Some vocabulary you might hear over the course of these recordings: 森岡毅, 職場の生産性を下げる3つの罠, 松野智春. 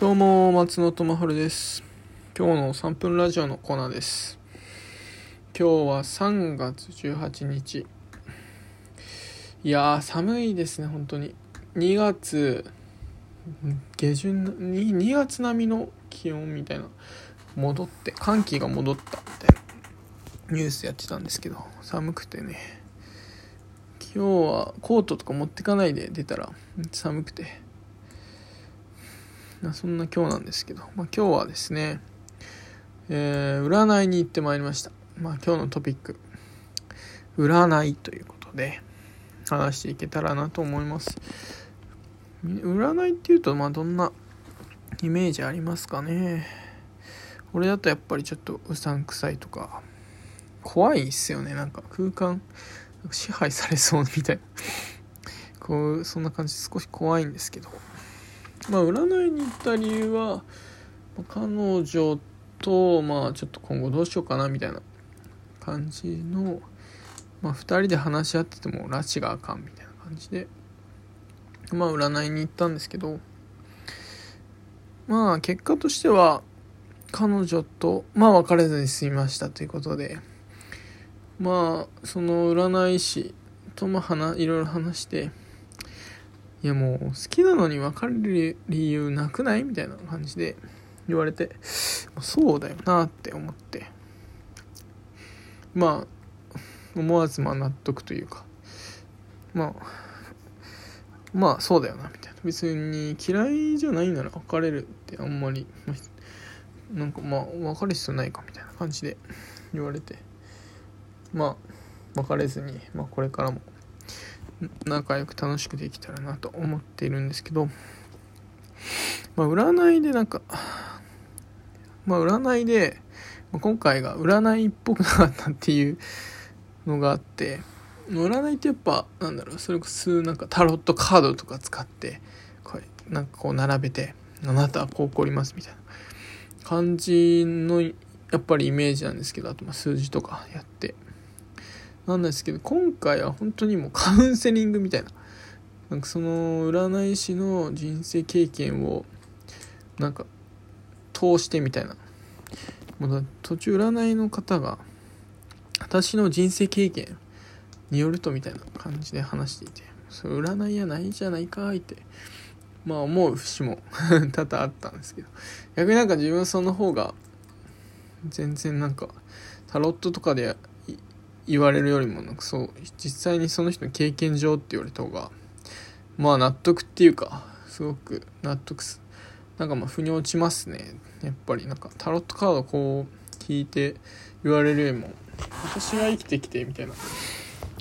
どうも、松野智春です。今日の3分ラジオのコーナーです。今日は3月18日いやー寒いですね。本当に2月下旬に2月並みの気温みたいな、戻って寒気が戻ったってニュースやってたんですけど、寒くてね、今日はコートとか持ってかないで出たら寒くて、そんな今日なんですけど、今日はですね、占いに行ってまいりました。今日のトピック、占いということで話していけたらなと思います。占いっていうと、どんなイメージありますかね。俺だとやっぱりちょっとうさんくさいとか、怖いっすよね。なんか空間支配されそうみたいなこう、そんな感じ、少し怖いんですけど、占いに行った理由は、彼女と、ちょっと今後どうしようかなみたいな感じの、2人で話し合ってても拉致があかんみたいな感じで、占いに行ったんですけど、結果としては彼女と、別れずに済みましたということで、その占い師ともいろいろ話して、いやもう好きなのに別れる理由なくないみたいな感じで言われて、そうだよなって思って、思わず納得というか、そうだよなみたいな、別に嫌いじゃないなら別れるってあんまりなんか別れる必要ないかみたいな感じで言われて、別れずに、これからも仲良く楽しくできたらなと思っているんですけど、占いで占いで今回が占いっぽくなかったっていうのがあって、占いってやっぱそれこそタロットカードとか使って、こう並べて、あなたはこう起こりますみたいな感じのやっぱりイメージなんですけど、あと数字とかやってなんですけど、今回は本当にもうカウンセリングみたいな、その占い師の人生経験を通してみたいな、途中占いの方が私の人生経験によるとみたいな感じで話していて、それ占いやないじゃないかいって思う節も多々あったんですけど、逆に自分はその方が全然タロットとかで言われるよりも、そう実際にその人の経験上って言われた方が納得っていうか、すごく納得す、腑に落ちますね。やっぱりタロットカードこう聞いて言われるよりも、私が生きてきてみたいな、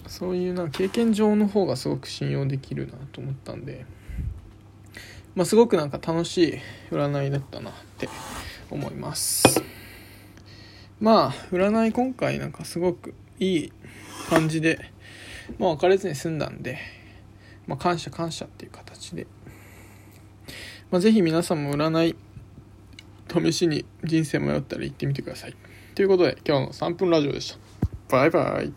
そういう経験上の方がすごく信用できるなと思ったんで、すごく楽しい占いだったなって思います。占い今回すごくいい感じで、別れずに済んだんで、感謝っていう形で、ぜひ皆さんも占い試しに人生迷ったら行ってみてください。ということで、今日の3分ラジオでした。バイバイ。